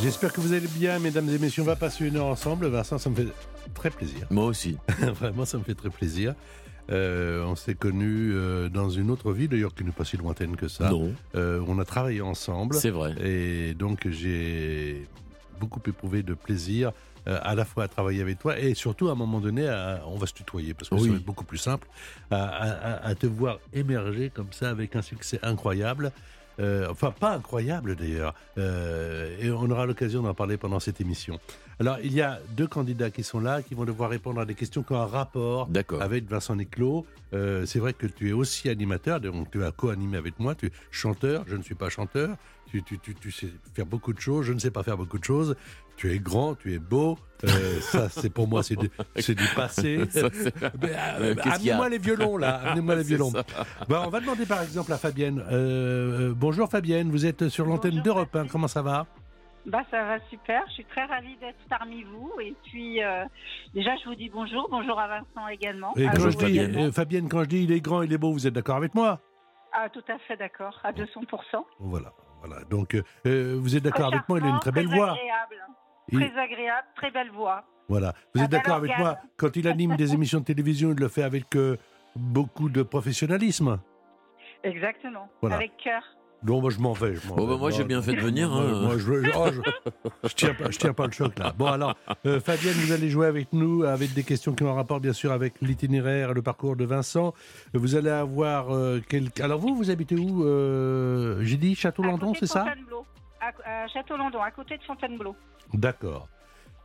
J'espère que vous allez bien, mesdames et messieurs. On va passer une heure ensemble. Vincent, ça me fait très plaisir. Moi aussi. Vraiment, ça me fait très plaisir. On s'est connus dans une autre vie, d'ailleurs, qui n'est pas si lointaine que ça. Non. On a travaillé ensemble. C'est vrai. Et donc, j'ai beaucoup éprouvé de plaisir à la fois à travailler avec toi et surtout, à un moment donné, on va se tutoyer parce que oui, ça va être beaucoup plus simple, à te voir émerger comme ça avec un succès incroyable. Enfin, pas incroyable d'ailleurs. Et on aura l'occasion d'en parler pendant cette émission. Alors, il y a deux candidats qui sont là, qui vont devoir répondre à des questions qui ont un rapport avec Vincent Niclo. C'est vrai que tu es aussi animateur, donc tu as co-animé avec moi. Tu es chanteur, je ne suis pas chanteur. Tu sais faire beaucoup de choses, je ne sais pas faire beaucoup de choses. Tu es grand, tu es beau. Ça, c'est pour moi, c'est du passé. Amenez-moi les violons, là. Amenez-moi les violons. Bon, on va demander par exemple à Fabienne. Bonjour Fabienne, vous êtes sur l'antenne d'Europe 1. Comment ça va ? Ça va super, je suis très ravie d'être parmi vous. Et puis, déjà, je vous dis bonjour à Vincent également. Et quand je dis, Fabienne, quand je dis il est grand, il est beau, vous êtes d'accord avec moi ? Ah, tout à fait d'accord, à 200%. Voilà. Donc, vous êtes d'accord avec moi, il a une très belle voix. Très agréable, très belle voix. Voilà. Vous êtes d'accord avec moi, quand il anime des émissions de télévision, il le fait avec beaucoup de professionnalisme. Exactement, avec cœur. Non, moi, je m'en vais. Moi, j'ai bien fait de venir. Je tiens pas le choc, là. Bon, alors, Fabienne, vous allez jouer avec nous, avec des questions qui ont un rapport, bien sûr, avec l'itinéraire et le parcours de Vincent. Vous allez avoir... Alors, vous habitez où J'ai dit Château Landon, c'est ça ? Château Landon, à côté de Fontainebleau. D'accord.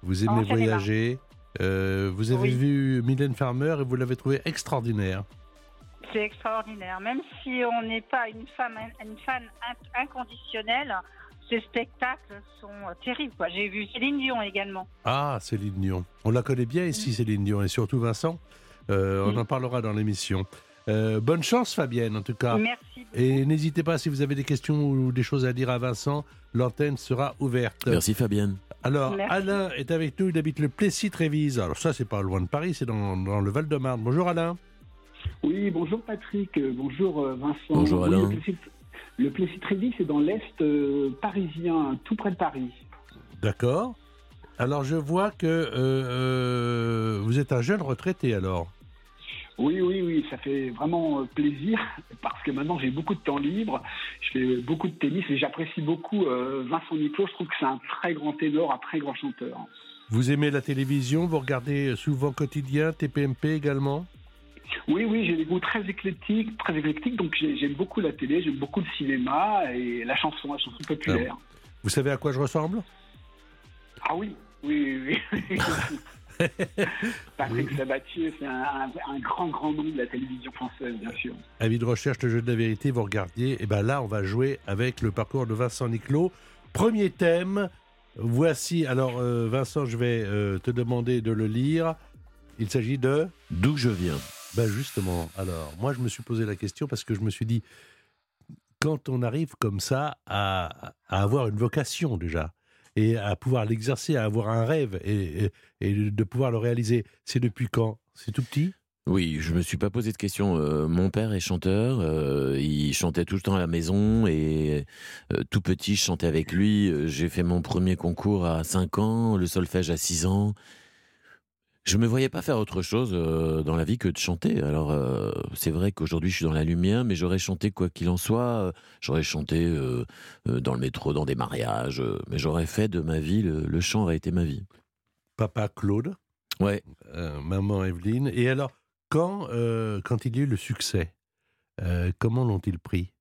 Vous aimez voyager. Vous avez vu Mylène Farmer et vous l'avez trouvée extraordinaire. C'est extraordinaire. Même si on n'est pas une fan inconditionnelle, ces spectacles sont terribles, quoi. J'ai vu Céline Dion également. Ah, Céline Dion. On la connaît bien ici, Céline Dion, et surtout Vincent. On en parlera dans l'émission. Bonne chance, Fabienne, en tout cas. Merci beaucoup. Et n'hésitez pas, si vous avez des questions ou des choses à dire à Vincent, l'antenne sera ouverte. Merci, Fabienne. Alors, merci. Alain est avec nous, il habite le Plessis-Trévise. Alors ça, c'est pas loin de Paris, c'est dans le Val-de-Marne. Bonjour, Alain. Oui, bonjour Patrick, bonjour Vincent. Bonjour Alain. Le Plessis-Trévise, c'est dans l'Est parisien, tout près de Paris. D'accord. Alors je vois que vous êtes un jeune retraité alors. Oui, ça fait vraiment plaisir parce que maintenant j'ai beaucoup de temps libre, je fais beaucoup de tennis et j'apprécie beaucoup Vincent Niclo, je trouve que c'est un très grand ténor, un très grand chanteur. Vous aimez la télévision, vous regardez souvent Quotidien, TPMP également ? Oui, j'ai des goûts très éclectiques, donc j'aime beaucoup la télé, j'aime beaucoup le cinéma et la chanson populaire. Vous savez à quoi je ressemble ? Ah oui. Patrick Sabatier, c'est un grand nom de la télévision française, bien sûr. Avis de recherche, le jeu de la vérité, vous regardiez, et bien là on va jouer avec le parcours de Vincent Niclo. Premier thème, voici, alors Vincent, je vais te demander de le lire, il s'agit de « D'où je viens ». Ben justement, alors, moi je me suis posé la question parce que je me suis dit, quand on arrive comme ça à avoir une vocation déjà, et à pouvoir l'exercer, à avoir un rêve, et de pouvoir le réaliser, c'est depuis quand ? C'est tout petit ? Oui, je me suis pas posé de question. Mon père est chanteur, il chantait tout le temps à la maison et tout petit je chantais avec lui, j'ai fait mon premier concours à 5 ans, le solfège à 6 ans. Je ne me voyais pas faire autre chose dans la vie que de chanter. Alors, c'est vrai qu'aujourd'hui, je suis dans la lumière, mais j'aurais chanté quoi qu'il en soit. J'aurais chanté dans le métro, dans des mariages. Mais j'aurais fait de ma vie, le chant aurait été ma vie. Papa Claude. Ouais. Maman Evelyne. Et alors, quand il y a eu le succès, comment l'ont-ils pris ?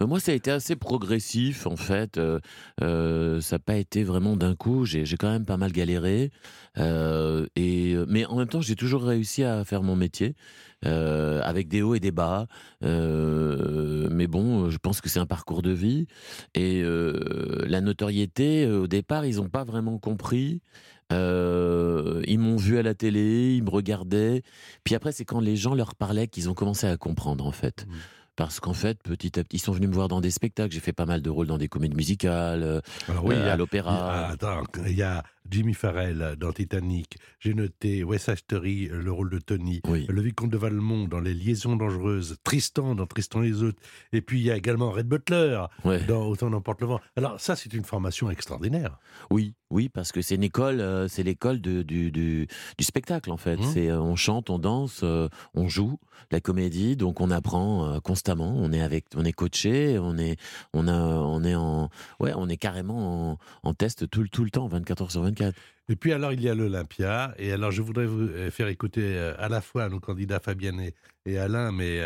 Ben moi, ça a été assez progressif, en fait. Ça n'a pas été vraiment d'un coup. J'ai quand même pas mal galéré. Mais en même temps, j'ai toujours réussi à faire mon métier, avec des hauts et des bas. Mais bon, je pense que c'est un parcours de vie. Et la notoriété, au départ, ils n'ont pas vraiment compris. Ils m'ont vu à la télé, ils me regardaient. Puis après, c'est quand les gens leur parlaient qu'ils ont commencé à comprendre, en fait. Mmh. Parce qu'en fait, petit à petit, ils sont venus me voir dans des spectacles. J'ai fait pas mal de rôles dans des comédies musicales, oui, à l'opéra. Il y a Jimmy Farrell dans Titanic. J'ai noté West Side Story, le rôle de Tony. Oui. Le vicomte de Valmont dans Les Liaisons Dangereuses. Tristan dans Tristan et les autres. Et puis, il y a également Rhett Butler dans Autant d'emporte le vent. Alors ça, c'est une formation extraordinaire. Oui. Oui, parce que c'est une école, c'est l'école du spectacle en fait. C'est on chante, on danse, on joue la comédie, donc on apprend constamment. On est coaché, on est carrément en test tout le temps, 24h/24. Et puis alors il y a l'Olympia, et alors je voudrais vous faire écouter à la fois à nos candidats Fabienne et Alain, mais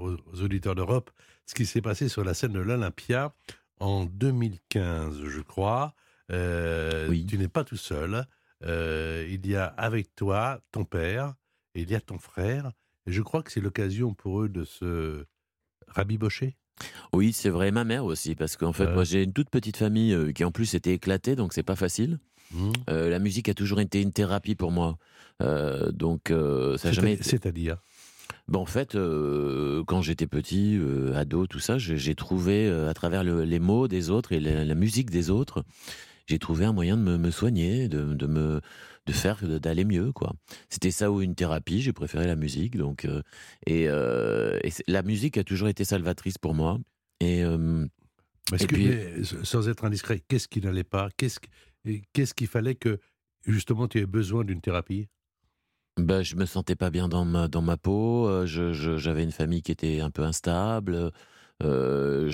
aux auditeurs d'Europe, ce qui s'est passé sur la scène de l'Olympia en 2015, je crois. Oui. Tu n'es pas tout seul, il y a avec toi ton père, et il y a ton frère, et je crois que c'est l'occasion pour eux de se rabibocher. Oui, c'est vrai, ma mère aussi, parce qu'en fait moi j'ai une toute petite famille qui en plus était éclatée, donc c'est pas facile. La musique a toujours été une thérapie pour moi, ça a jamais été... C'est-à-dire ? Ben en fait, quand j'étais petit, ado, tout ça, j'ai trouvé, à travers les mots des autres et la musique des autres, j'ai trouvé un moyen de me soigner, d'aller mieux, quoi. C'était ça ou une thérapie, j'ai préféré la musique, donc... et la musique a toujours été salvatrice pour moi, et... sans être indiscret, qu'est-ce qui n'allait pas ? Qu'est-ce qu'il fallait que, justement, tu aies besoin d'une thérapie ? Ben, je me sentais pas bien dans ma peau, j'avais une famille qui était un peu instable, un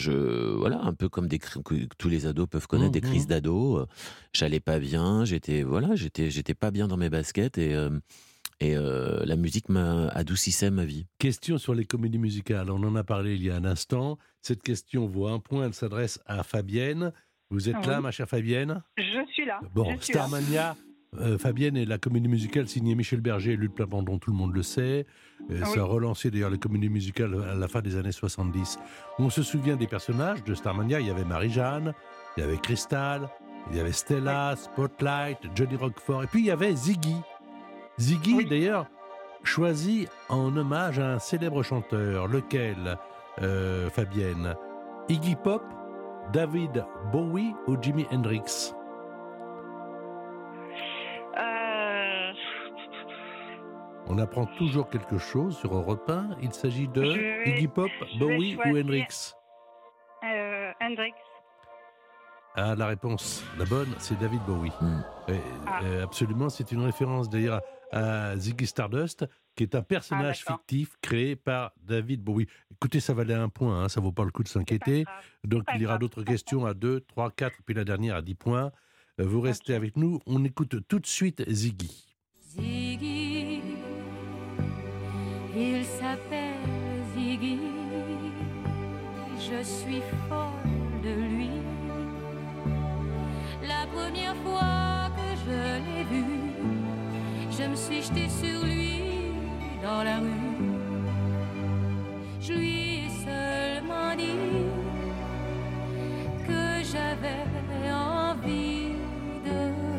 peu comme tous les ados peuvent connaître des crises d'ados. J'allais pas bien, j'étais pas bien dans mes baskets, et la musique adoucissait ma vie. Question sur les comédies musicales, on en a parlé il y a un instant, cette question vaut un point, elle s'adresse à Fabienne. Vous êtes là, ma chère Fabienne ? Je suis là. Bon, Starmania... Fabienne et la comédie musicale signée Michel Berger et Luc Plamondon, tout le monde le sait. Ça a relancé d'ailleurs les comédies musicales à la fin des années 70. On se souvient des personnages de Starmania, il y avait Marie-Jeanne, il y avait Crystal, il y avait Stella, Spotlight, Johnny Roquefort, et puis il y avait Ziggy. Ziggy d'ailleurs choisi en hommage à un célèbre chanteur, lequel, Fabienne ? Iggy Pop, David Bowie ou Jimi Hendrix ? On apprend toujours quelque chose sur Europe 1. Il s'agit de Iggy Pop, Bowie ou Hendrix. Hendrix. Ah, la réponse, la bonne, c'est David Bowie. Absolument, c'est une référence d'ailleurs à Ziggy Stardust, qui est un personnage fictif créé par David Bowie. Écoutez, ça valait un point, ça ne vaut pas le coup de s'inquiéter. Donc il y aura d'autres questions à 2, 3, 4, puis la dernière à 10 points. Vous restez avec nous, on écoute tout de suite Ziggy. Ziggy, il s'appelle Ziggy, je suis folle de lui. La première fois que je l'ai vu, je me suis jetée sur lui dans la rue. Je lui ai seulement dit que j'avais envie.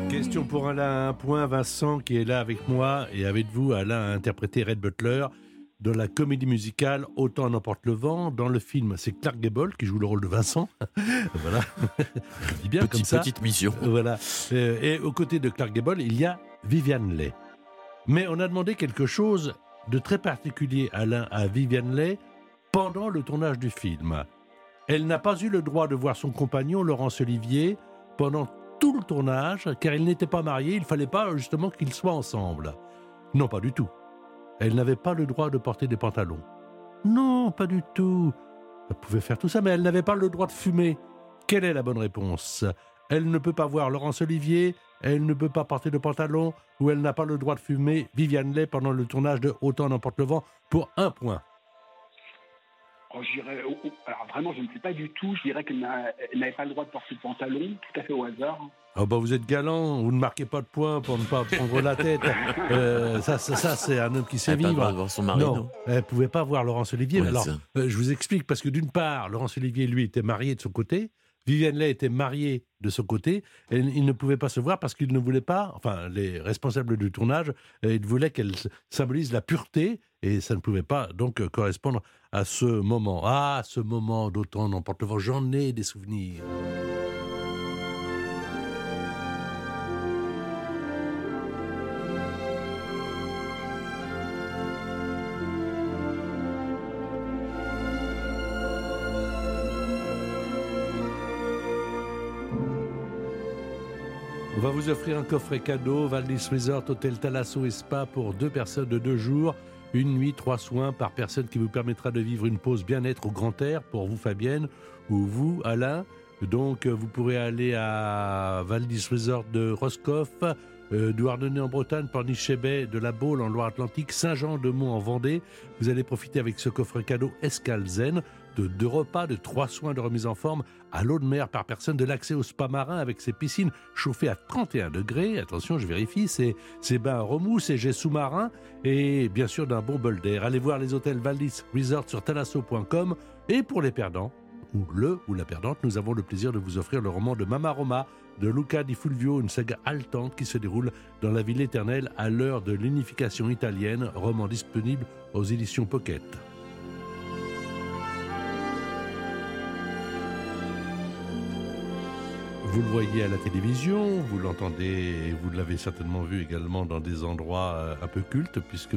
Question pour Alain, un point, Vincent qui est là avec moi et avec vous. Alain a interprété Rhett Butler dans la comédie musicale Autant n'emporte le vent. Dans le film, c'est Clark Gable qui joue le rôle de Vincent. Voilà. Je dis bien comme ça. Petite mission. Voilà. Et aux côtés de Clark Gable, il y a Vivian Leigh. Mais on a demandé quelque chose de très particulier, Alain, à Vivian Leigh pendant le tournage du film. Elle n'a pas eu le droit de voir son compagnon, Laurence Olivier, pendant tout le tournage, car ils n'étaient pas mariés, il ne fallait pas justement qu'ils soient ensemble. Non, pas du tout. Elle n'avait pas le droit de porter des pantalons. Non, pas du tout. Elle pouvait faire tout ça, mais elle n'avait pas le droit de fumer. Quelle est la bonne réponse ? Elle ne peut pas voir Laurence Olivier, elle ne peut pas porter de pantalon, ou elle n'a pas le droit de fumer Vivian Leigh pendant le tournage de Autant n'emporte le vent pour un point. Oh, alors vraiment, je ne sais pas du tout. Je dirais qu'elle n'avait pas le droit de porter de pantalon, tout à fait au hasard. Ah bah vous êtes galant, vous ne marquez pas de points pour ne pas prendre la tête. Ça, c'est un homme qui sait vivre. Son mari, non, elle ne pouvait pas voir Laurence Olivier. Ouais, alors, je vous explique, parce que d'une part, Laurence Olivier, lui, était marié de son côté. Vivian Leigh était mariée de son côté, et ils ne pouvaient pas se voir parce qu'ils ne voulaient pas, enfin les responsables du tournage, ils voulaient qu'elle symbolise la pureté, et ça ne pouvait pas donc correspondre à ce moment. Ah, ce moment d'Autant d'emporte le vent, j'en ai des souvenirs. On va vous offrir un coffret cadeau, Valdis Resort, Hôtel Thalasso et Spa pour 2 personnes de 2 jours, 1 nuit, 3 soins par personne qui vous permettra de vivre une pause bien-être au grand air pour vous Fabienne ou vous Alain. Donc vous pourrez aller à Valdis Resort de Roscoff, Douarnenez en Bretagne, Pornichet-Bay, de la Baule en Loire-Atlantique, Saint-Jean-de-Mont en Vendée. Vous allez profiter avec ce coffret cadeau Escale Zen de 2 repas, de 3 soins de remise en forme à l'eau de mer par personne, de l'accès au spa marin avec ses piscines chauffées à 31 degrés, attention je vérifie, ses bains remous, ses jets sous-marins et bien sûr d'un bon bol d'air. Allez voir les hôtels Valdis Resort sur thalasso.com et pour les perdants, ou le ou la perdante, nous avons le plaisir de vous offrir le roman de Mamma Roma de Luca Di Fulvio, une saga haletante qui se déroule dans la ville éternelle à l'heure de l'unification italienne, roman disponible aux éditions Pocket. Vous le voyez à la télévision, vous l'entendez et vous l'avez certainement vu également dans des endroits un peu cultes, puisque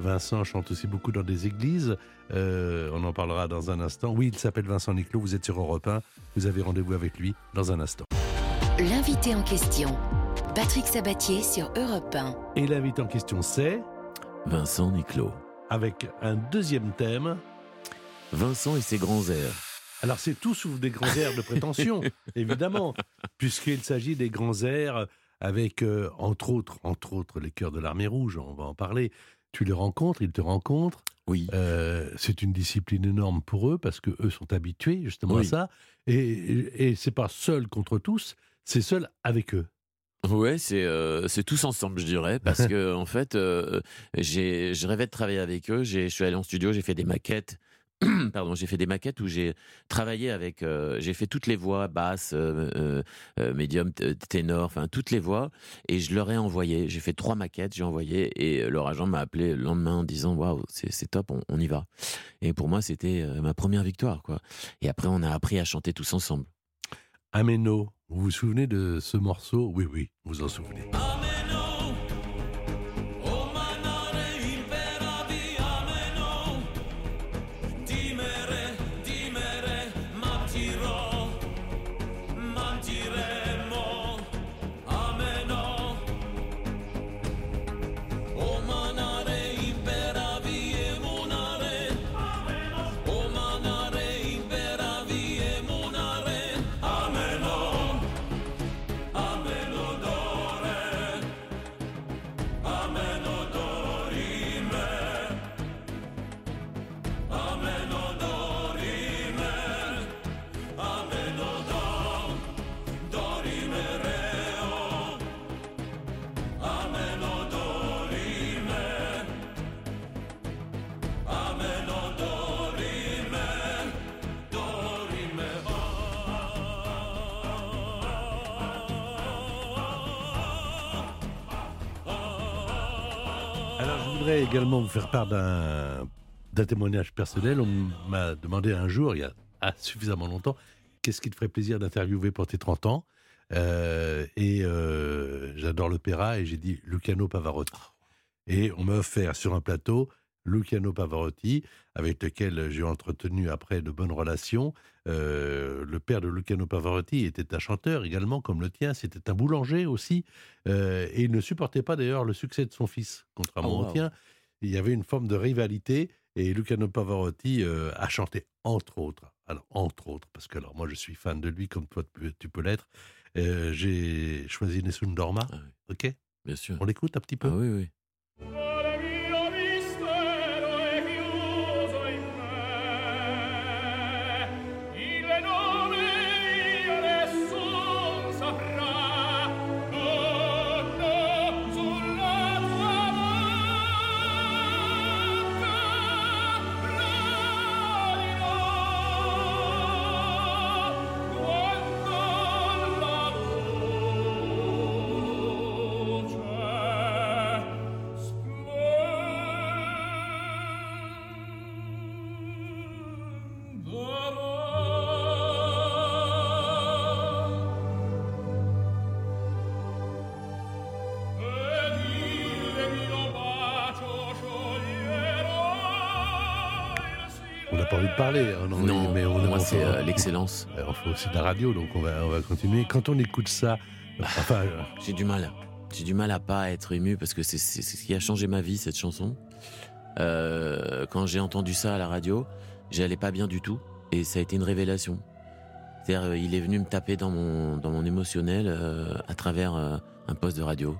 Vincent chante aussi beaucoup dans des églises. On en parlera dans un instant. Oui, il s'appelle Vincent Niclo, vous êtes sur Europe 1, vous avez rendez-vous avec lui dans un instant. L'invité en question, Patrick Sabatier sur Europe 1. Et l'invité en question, c'est Vincent Niclo. Avec un deuxième thème, Vincent et ses grands airs. Alors c'est tout sauf des grands airs de prétention, évidemment, puisqu'il s'agit des grands airs avec, entre autres, les Chœurs de l'Armée rouge, on va en parler. Tu les rencontres, ils te rencontrent. Oui. C'est une discipline énorme pour eux, parce qu'eux sont habitués justement à ça. Et c'est pas seul contre tous, c'est seul avec eux. Ouais, c'est tous ensemble, je dirais, parce que en fait, je rêvais de travailler avec eux. Je suis allé en studio, j'ai fait des maquettes. Pardon, j'ai fait des maquettes où j'ai travaillé avec, j'ai fait toutes les voix basses, médium, ténor, enfin toutes les voix, et je leur ai envoyé. J'ai fait 3 maquettes, j'ai envoyé, et leur agent m'a appelé le lendemain en disant waouh, c'est top, on y va. Et pour moi, c'était ma première victoire, quoi. Et après, on a appris à chanter tous ensemble. Ameno, vous vous souvenez de ce morceau ? Oui, vous en souvenez. Je voudrais également vous faire part d'un témoignage personnel. On m'a demandé un jour, il y a suffisamment longtemps, qu'est-ce qui te ferait plaisir d'interviewer pour tes 30 ans ? J'adore l'opéra et j'ai dit Luciano Pavarotti. Et on m'a offert sur un plateau Luciano Pavarotti, avec lequel j'ai entretenu après de bonnes relations. Le père de Luciano Pavarotti était un chanteur également, comme le tien, c'était un boulanger aussi, et il ne supportait pas d'ailleurs le succès de son fils, contrairement au tien. Il y avait une forme de rivalité, et Luciano Pavarotti a chanté entre autres, parce que alors, moi je suis fan de lui, comme toi tu peux l'être, j'ai choisi Nessun Dorma, ok ? Bien sûr. On l'écoute un petit peu ? Ah oui. pas envie de parler. Non, mais moi c'est l'excellence. On fait aussi de la radio, donc on va continuer. Quand on écoute ça... J'ai du mal à pas être ému, parce que c'est ce qui a changé ma vie, cette chanson. Quand j'ai entendu ça à la radio, j'allais pas bien du tout, et ça a été une révélation. C'est-à-dire, il est venu me taper dans mon émotionnel à travers un poste de radio.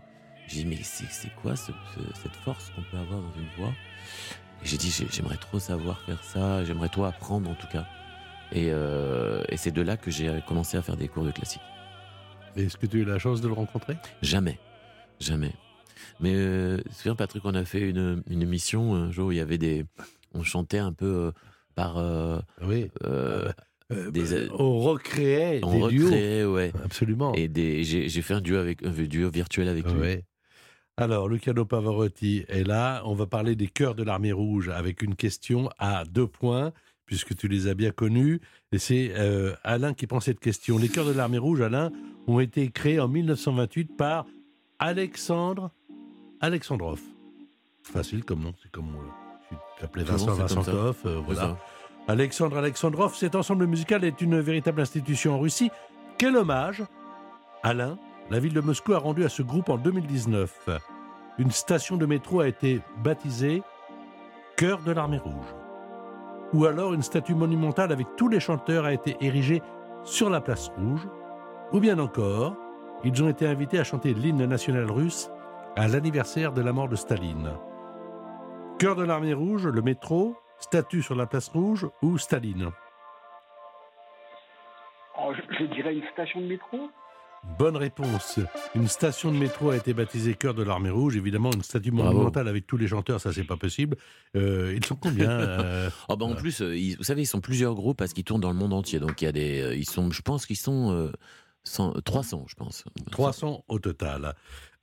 J'ai dit, mais c'est quoi cette force qu'on peut avoir dans une voix ? Et j'ai dit, j'aimerais trop savoir faire ça, j'aimerais trop apprendre en tout cas. Et c'est de là que j'ai commencé à faire des cours de classique. Et est-ce que tu as eu la chance de le rencontrer ? Jamais. Mais souviens, Patrick, on a fait une émission un jour où il y avait on chantait un peu par... oui. On recréait des duos. On recréait, ouais. Absolument. Et j'ai fait un duo virtuel avec lui. Ouais. Alors, Luciano Pavarotti est là. On va parler des Chœurs de l'Armée rouge avec une question à 2 points, puisque tu les as bien connus. Et c'est Alain qui prend cette question. Les Chœurs de l'Armée rouge, Alain, ont été créés en 1928 par Alexandre Alexandrov. Facile comme nom, c'est comme tu t'appelais Vincent Toff, voilà. Alexandre Alexandrov, cet ensemble musical est une véritable institution en Russie. Quel hommage, Alain, la ville de Moscou a rendu à ce groupe en 2019. Une station de métro a été baptisée Chœur de l'Armée rouge. Ou alors une statue monumentale avec tous les chanteurs a été érigée sur la place Rouge. Ou bien encore, ils ont été invités à chanter l'hymne national russe à l'anniversaire de la mort de Staline. Chœur de l'Armée rouge, le métro... Statue sur la place Rouge ou Staline ? Je dirais une station de métro. Bonne réponse. Une station de métro a été baptisée Chœur de l'Armée rouge. Évidemment, une statue monumentale avec tous les chanteurs, ça c'est pas possible. Ils sont combien En plus, vous savez, ils sont plusieurs groupes parce qu'ils tournent dans le monde entier. Donc il y a je pense qu'ils sont 300, je pense. 300 au total.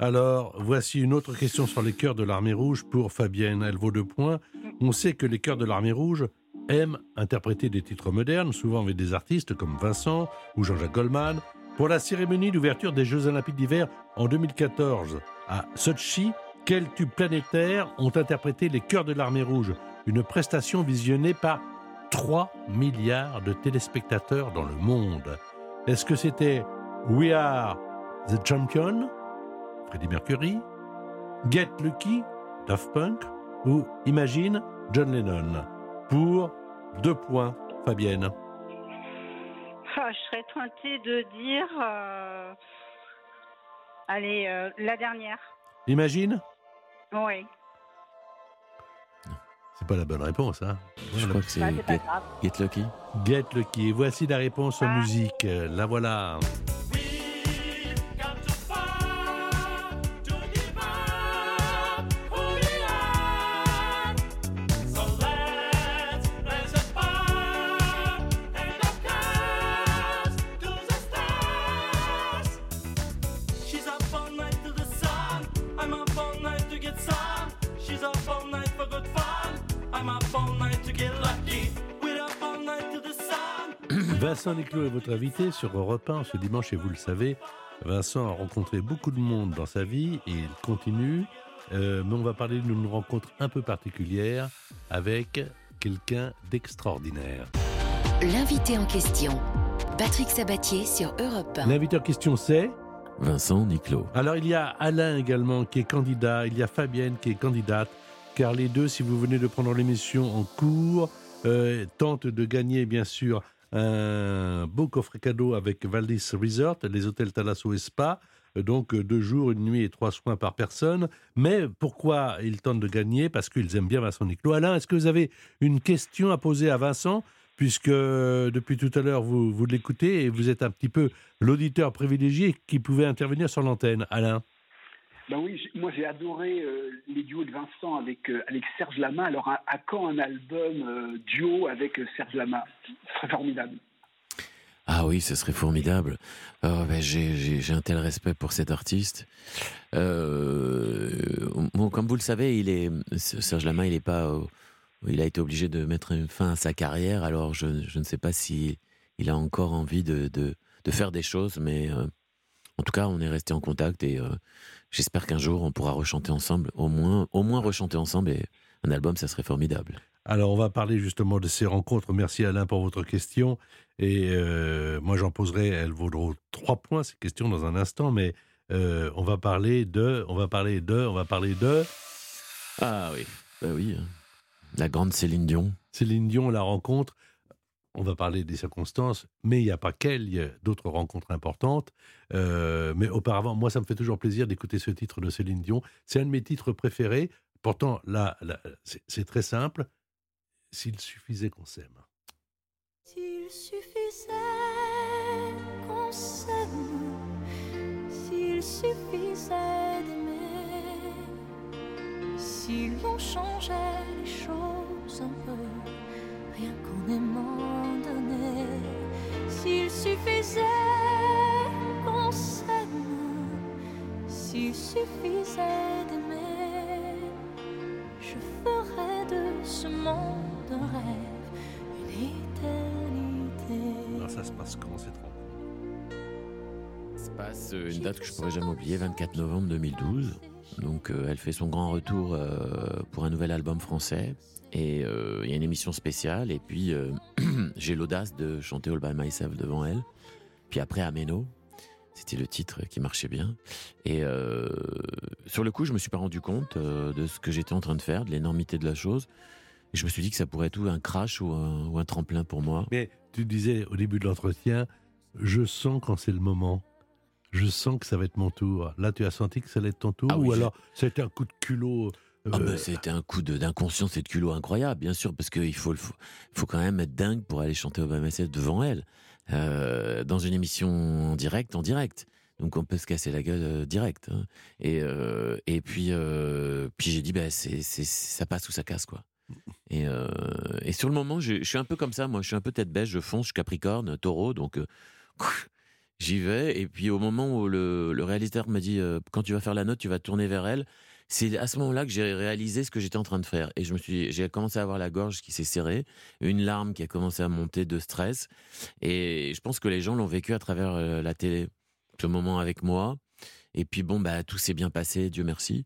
Alors, voici une autre question sur les Chœurs de l'Armée rouge pour Fabienne. Elle vaut 2 points. On sait que les Chœurs de l'Armée rouge aiment interpréter des titres modernes, souvent avec des artistes comme Vincent ou Jean-Jacques Goldman. Pour la cérémonie d'ouverture des Jeux Olympiques d'hiver en 2014 à Sotchi, quels tubes planétaires ont interprété les Chœurs de l'Armée rouge ? Une prestation visionnée par 3 milliards de téléspectateurs dans le monde. Est-ce que c'était We Are the Champion, Freddie Mercury, Get Lucky, Daft Punk ou Imagine, John Lennon? Pour 2 points, Fabienne. Je serais tentée de dire... la dernière. Imagine ? Oui. C'est pas la bonne réponse, hein. Je crois que c'est Get Lucky. Get Lucky. Voici la réponse en musique. La voilà. Vincent Niclo est votre invité sur Europe 1 ce dimanche, et vous le savez, Vincent a rencontré beaucoup de monde dans sa vie et il continue, mais on va parler d'une rencontre un peu particulière avec quelqu'un d'extraordinaire. L'invité en question, Patrick Sabatier sur Europe 1. L'invité en question c'est Vincent Niclo. Alors il y a Alain également qui est candidat, il y a Fabienne qui est candidate, car les deux, si vous venez de prendre l'émission en cours, tentent de gagner bien sûr un beau coffret cadeau avec Valdis Resort, les hôtels Thalasso et Spa, donc 2 jours, 1 nuit et 3 soins par personne. Mais pourquoi ils tentent de gagner ? Parce qu'ils aiment bien Vincent Niclo. Alain, est-ce que vous avez une question à poser à Vincent ? Puisque depuis tout à l'heure, vous l'écoutez et vous êtes un petit peu l'auditeur privilégié qui pouvait intervenir sur l'antenne. Alain ? Ben oui, moi j'ai adoré les duos de Vincent avec Serge Lama. Alors à quand un album duo avec Serge Lama ? Ce serait formidable. Ah oui, ce serait formidable. J'ai un tel respect pour cet artiste. Comme vous le savez, Serge Lama, il est pas. Il a été obligé de mettre une fin à sa carrière. Alors je ne sais pas si il a encore envie de faire des choses, mais. En tout cas, on est resté en contact et j'espère qu'un jour on pourra rechanter ensemble, au moins rechanter ensemble, et un album, ça serait formidable. Alors, on va parler justement de ces rencontres. Merci Alain pour votre question. Et moi, j'en poserai, elles vaudront 3 points, ces questions, dans un instant. Mais on va parler de... Ah oui, bah oui. La grande Céline Dion. Céline Dion, la rencontre. On va parler des circonstances, mais il n'y a pas qu'elle, il y a d'autres rencontres importantes. Mais auparavant, moi, ça me fait toujours plaisir d'écouter ce titre de Céline Dion. C'est un de mes titres préférés. Pourtant, là c'est très simple. S'il suffisait qu'on s'aime. S'il suffisait qu'on s'aime, s'il suffisait d'aimer, si l'on changeait les choses un peu, rien qu'en aimant donné. S'il suffisait qu'on s'aime, s'il suffisait d'aimer, je ferais de ce monde un rêve, une éternité. Alors ça se passe quand cette rencontre ? Ça se passe une date que je ne pourrai jamais oublier, 24 novembre 2012. Donc elle fait son grand retour pour un nouvel album français. Et il y a une émission spéciale. Et puis j'ai l'audace de chanter All By Myself devant elle. Puis après Ameno, c'était le titre qui marchait bien. Et sur le coup, je me suis pas rendu compte de ce que j'étais en train de faire, de l'énormité de la chose. Et je me suis dit que ça pourrait être un crash ou un tremplin pour moi. Mais tu disais au début de l'entretien, je sens quand c'est le moment. Je sens que ça va être mon tour. Là, tu as senti que ça allait être ton tour, ou alors c'était un coup de culot? C'était un coup d'inconscience et de culot incroyable, bien sûr, parce qu'il faut quand même être dingue pour aller chanter All By Myself devant elle, dans une émission en direct. Donc on peut se casser la gueule direct. Hein. Et puis j'ai dit, ça passe ou ça casse, quoi. Et sur le moment, je suis un peu comme ça, moi. Je suis un peu tête bêche, je fonce, je suis Capricorne, Taureau, donc... j'y vais, et puis au moment où le réalisateur m'a dit « Quand tu vas faire la note, tu vas tourner vers elle », c'est à ce moment-là que j'ai réalisé ce que j'étais en train de faire. Et j'ai commencé à avoir la gorge qui s'est serrée, une larme qui a commencé à monter de stress. Et je pense que les gens l'ont vécu à travers la télé, ce moment avec moi. Et puis tout s'est bien passé, Dieu merci.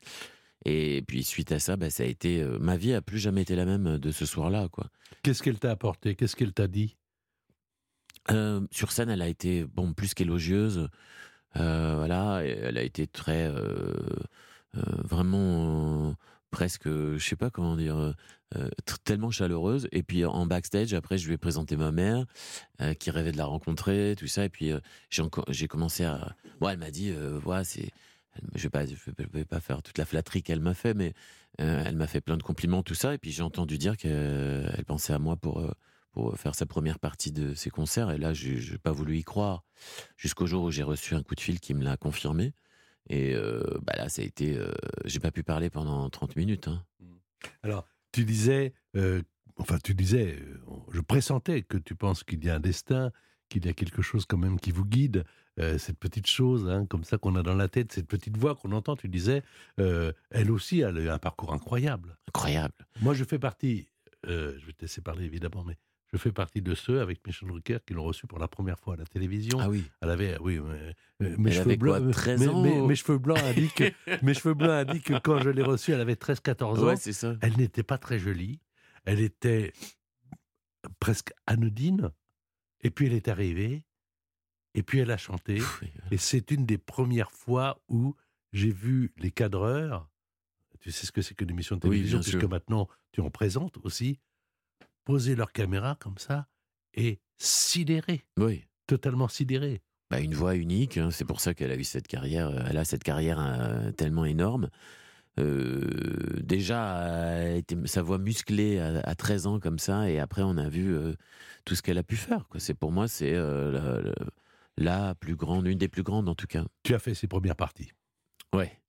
Et puis suite à ça, ça a été... ma vie a plus jamais été la même de ce soir-là, quoi. Qu'est-ce qu'elle t'a apporté ? Qu'est-ce qu'elle t'a dit ? Sur scène, elle a été plus qu'élogieuse. Elle a été très vraiment presque, je sais pas comment dire, tellement chaleureuse. Et puis en backstage, après, je lui ai présenté ma mère qui rêvait de la rencontrer, tout ça. Et puis j'ai commencé à. Bon, elle m'a dit, c'est. Je vais pas faire toute la flatterie qu'elle m'a fait, mais elle m'a fait plein de compliments, tout ça. Et puis j'ai entendu dire qu'elle pensait à moi pour faire sa première partie de ses concerts. Et là, je n'ai pas voulu y croire. Jusqu'au jour où j'ai reçu un coup de fil qui me l'a confirmé. Et là, ça a été... j'ai pas pu parler pendant 30 minutes. Hein. Alors, tu disais... je pressentais que tu penses qu'il y a un destin, qu'il y a quelque chose quand même qui vous guide. Cette petite chose, comme ça, qu'on a dans la tête, cette petite voix qu'on entend, tu disais, elle aussi a un parcours incroyable. Incroyable. Moi, je fais partie... je vais te laisser parler, évidemment, mais... Je fais partie de ceux, avec Michel Drucker, qui l'ont reçu pour la première fois à la télévision. Ah oui. Elle avait, mes cheveux blancs. 13 ans. Mes cheveux blancs indiquent que quand je l'ai reçue, elle avait 13-14 ans. Ouais, c'est ça. Elle n'était pas très jolie. Elle était presque anodine. Et puis elle est arrivée. Et puis elle a chanté. Pff, et c'est une des premières fois où j'ai vu les cadreurs. Tu sais ce que c'est qu'une émission de télévision, puisque maintenant tu en présentes aussi. Poser leur caméra comme ça et sidérer. Oui. Totalement sidérer. Une voix unique, c'est pour ça qu'elle a eu cette carrière. Elle a cette carrière tellement énorme. Déjà, sa voix musclée à 13 ans comme ça, et après on a vu tout ce qu'elle a pu faire, quoi. Pour moi, c'est la plus grande, une des plus grandes en tout cas. Tu as fait ses premières parties. Ouais.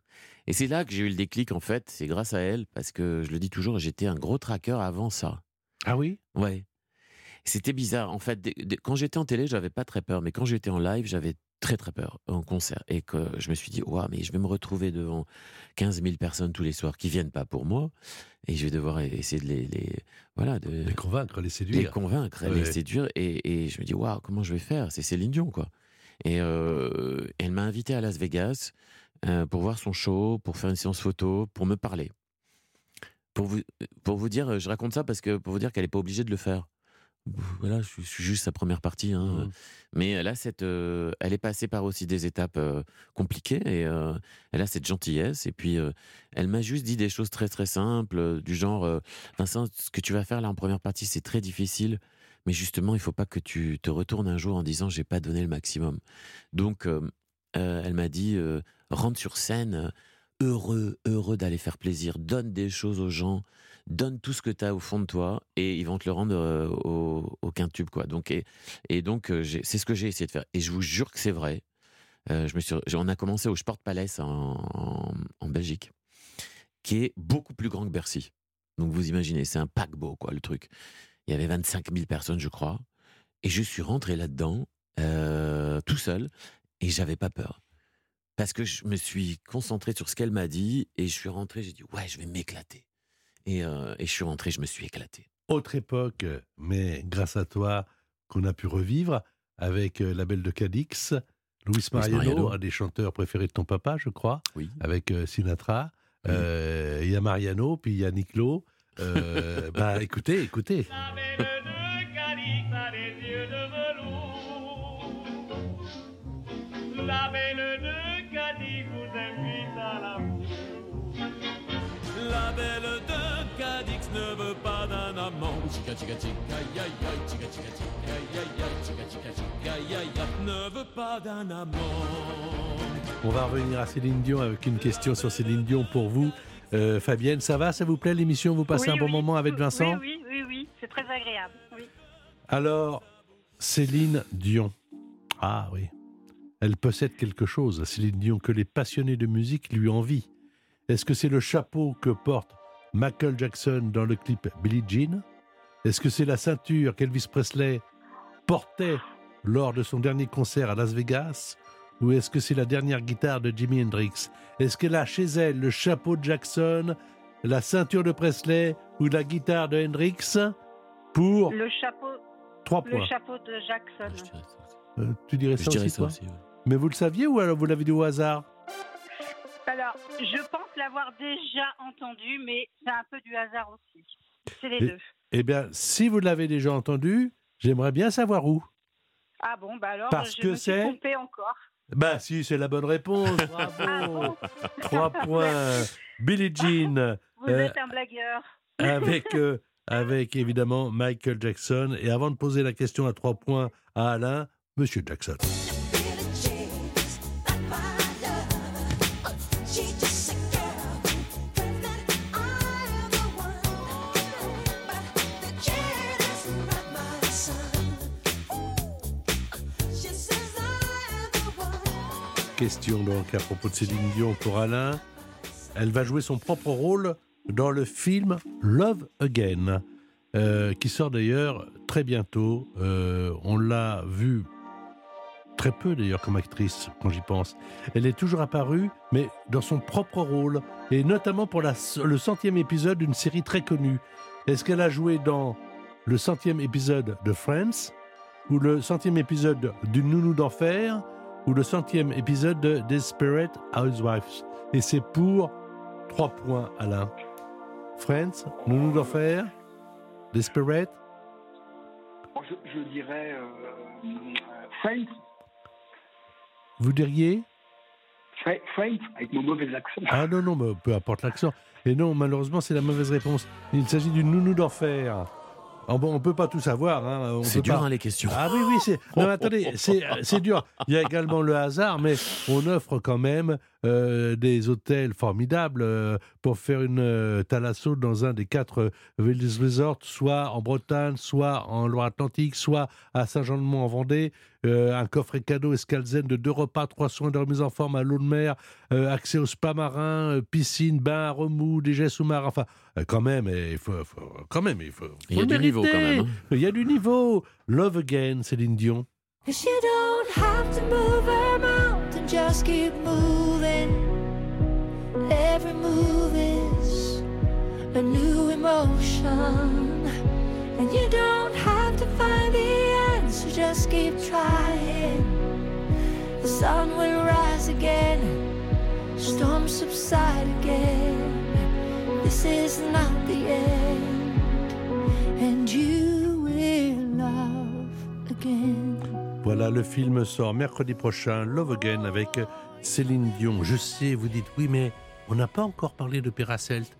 Et c'est là que j'ai eu le déclic en fait, c'est grâce à elle, parce que je le dis toujours, j'étais un gros traqueur avant ça. Ah oui ? Ouais. C'était bizarre. En fait, quand j'étais en télé, j'avais pas très peur. Mais quand j'étais en live, j'avais très très peur en concert. Et que je me suis dit, waouh, mais je vais me retrouver devant 15 000 personnes tous les soirs qui viennent pas pour moi. Et je vais devoir essayer de les convaincre, les séduire. Les convaincre, les séduire. Et je me dis, waouh, comment je vais faire ? C'est Céline Dion, quoi. Et elle m'a invité à Las Vegas pour voir son show, pour faire une séance photo, pour me parler. Pour vous dire, je raconte ça parce que pour vous dire qu'elle n'est pas obligée de le faire. Voilà, je suis juste sa première partie. Hein. Mmh. Mais là, elle est passée par aussi des étapes compliquées et elle a cette gentillesse. Et puis, elle m'a juste dit des choses très très simples, du genre Vincent, ce que tu vas faire là en première partie, c'est très difficile. Mais justement, il ne faut pas que tu te retournes un jour en disant j'ai pas donné le maximum. Donc, elle m'a dit rentre sur scène. Heureux d'aller faire plaisir, donne des choses aux gens, donne tout ce que t'as au fond de toi et ils vont te le rendre au quintube, quoi. Donc, c'est ce que j'ai essayé de faire et je vous jure que c'est vrai. On a commencé au Sportpalais en Belgique, qui est beaucoup plus grand que Bercy. Donc vous imaginez, c'est un paquebot, quoi, le truc. Il y avait 25 000 personnes, je crois, et je suis rentré là-dedans tout seul et j'avais pas peur. Parce que je me suis concentré sur ce qu'elle m'a dit et je suis rentré, j'ai dit « Ouais, je vais m'éclater ». Et je suis rentré, je me suis éclaté. Autre époque, mais grâce à toi, qu'on a pu revivre avec La Belle de Cadix, Luis Mariano, un des chanteurs préférés de ton papa, je crois, oui. Avec Sinatra. Il y a Mariano, puis il y a Niclo. Bah, écoutez. La Belle de Cadix a des yeux de velours. La Belle de Belle de Cadix ne veut pas d'un amant. Ne veut pas d'un amant. On va revenir à Céline Dion avec une question sur Céline Dion pour vous. Fabienne, ça vous plaît l'émission? Vous passez un bon moment avec Vincent? Oui, c'est très agréable. Oui. Alors, Céline Dion. Ah oui. Elle possède quelque chose, Céline Dion, que les passionnés de musique lui envient. Est-ce que c'est le chapeau que porte Michael Jackson dans le clip Billie Jean? Est-ce que c'est la ceinture qu'Elvis Presley portait lors de son dernier concert à Las Vegas? Ou est-ce que c'est la dernière guitare de Jimi Hendrix? Est-ce qu'elle a chez elle le chapeau de Jackson, la ceinture de Presley ou la guitare de Hendrix? Pour le chapeau, 3 points. Le chapeau de Jackson. Je dirais ça. Tu dirais ça aussi, toi? Ouais. Mais vous le saviez ou alors vous l'avez dit au hasard? Alors, je pense l'avoir déjà entendu, mais c'est un peu du hasard aussi. C'est les deux. Eh bien, si vous l'avez déjà entendu, j'aimerais bien savoir où. Ah bon, bah alors, je me suis trompée encore. Bah si, c'est la bonne réponse, bravo. Ah bon. 3 points, Billie Jean. Vous êtes un blagueur. Avec évidemment Michael Jackson. Et avant de poser la question à 3 points à Alain, Monsieur Jackson. Question donc à propos de Céline Dion pour Alain. Elle va jouer son propre rôle dans le film Love Again, qui sort d'ailleurs très bientôt. On l'a vu très peu d'ailleurs comme actrice, quand j'y pense. Elle est toujours apparue, mais dans son propre rôle, et notamment pour le 100e épisode d'une série très connue. Est-ce qu'elle a joué dans le 100e épisode de Friends, ou le 100e épisode d'une Nounou d'Enfer, ou le 100e épisode de Desperate Housewives? Et c'est pour 3 points, Alain. Friends, Nounou d'Enfer, Desperate. Je dirais Friends. Vous diriez Friends, avec mon mauvais accent. Ah non, mais peu importe l'accent. Et non, malheureusement, c'est la mauvaise réponse. Il s'agit d'une Nounou d'Enfer. Oh bon, on ne peut pas tout savoir. Hein. C'est dur, les questions. Ah oui, c'est... Non, attendez, c'est dur. Il y a également le hasard, mais on offre quand même des hôtels formidables pour faire une thalasso dans un des 4 Valdis Resort, soit en Bretagne, soit en Loire-Atlantique, soit à Saint-Jean-de-Mont-en-Vendée. Un coffret cadeau escalzen de 2 repas, 3 soins de remise en forme à l'eau de mer, accès au spa marin, piscine, bain à remous, déjets sous-marins. Enfin, quand même, il faut. Il y a du niveau quand même. Hein. Il y a du niveau. Love Again, Céline Dion. She don't have to move her mountain, just keep moving. Every move is a new emotion. And you don't have to find the answer, just keep trying. The sun will rise again, storms subside again. this is not the end, and you will love again. Voilà, le film sort mercredi prochain, Love Again, avec Céline Dion. Je sais, vous dites oui, mais on n'a pas encore parlé de Péracelte.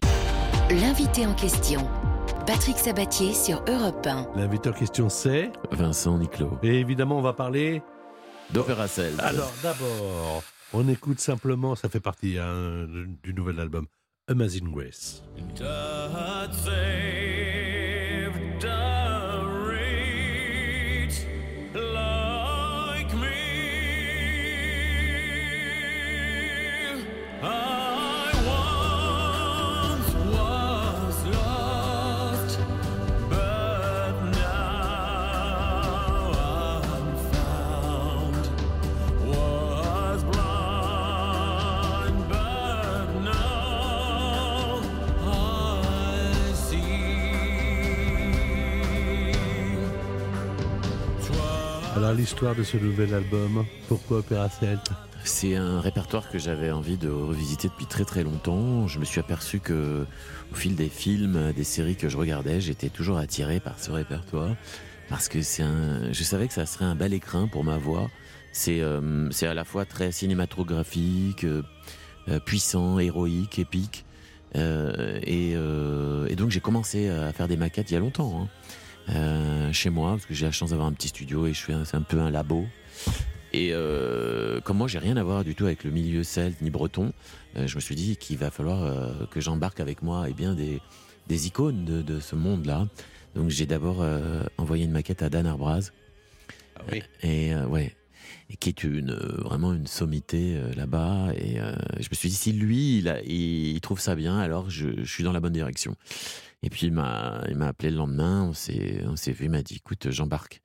L'invité en question, Patrick Sabatier sur Europe 1. L'invité en question, c'est Vincent Niclo. Et évidemment, on va parler d'Opéracelte. Alors d'abord, on écoute simplement, ça fait partie hein, du nouvel album, Amazing Grace. Alors l'histoire de ce nouvel album, pourquoi Opéracelte ? C'est un répertoire que j'avais envie de revisiter depuis très très longtemps. Je me suis aperçu que au fil des films, des séries que je regardais, j'étais toujours attiré par ce répertoire parce que je savais que ça serait un bel écrin pour ma voix. C'est à la fois très cinématographique, puissant, héroïque, épique, et donc j'ai commencé à faire des maquettes il y a longtemps. Hein. Chez moi, parce que j'ai la chance d'avoir un petit studio et c'est un peu un labo. Et comme moi, j'ai rien à voir du tout avec le milieu celte ni breton, je me suis dit qu'il va falloir que j'embarque avec moi des icônes de ce monde-là. Donc j'ai d'abord envoyé une maquette à Dan Arbraz, et qui est vraiment une sommité là-bas. Et je me suis dit, si lui, il trouve ça bien, alors je suis dans la bonne direction. Et puis il m'a appelé le lendemain, on s'est vu, il m'a dit écoute, j'embarque.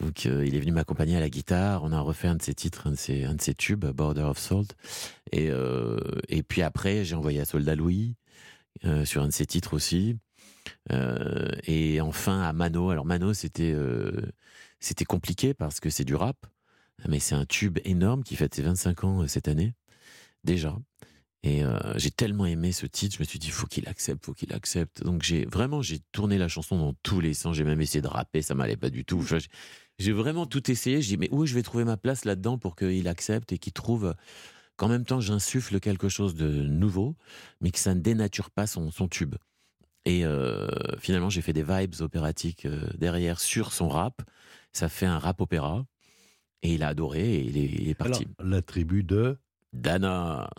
Donc il est venu m'accompagner à la guitare, on a refait un de ses titres, un de ses tubes, Border of Salt. Et puis après j'ai envoyé à Soldat Louis sur un de ses titres aussi. Et enfin à Mano. Alors Mano c'était compliqué parce que c'est du rap, mais c'est un tube énorme qui fête ses 25 ans cette année déjà. Et j'ai tellement aimé ce titre, je me suis dit faut qu'il accepte. Donc j'ai tourné la chanson dans tous les sens, j'ai même essayé de rapper, ça m'allait pas du tout. Enfin, j'ai vraiment tout essayé, je dis mais où je vais trouver ma place là-dedans pour qu'il accepte et qu'il trouve qu'en même temps j'insuffle quelque chose de nouveau, mais que ça ne dénature pas son tube. Et finalement j'ai fait des vibes opératiques derrière sur son rap, ça fait un rap opéra, et il a adoré et il est parti. Alors, la tribu de Dana.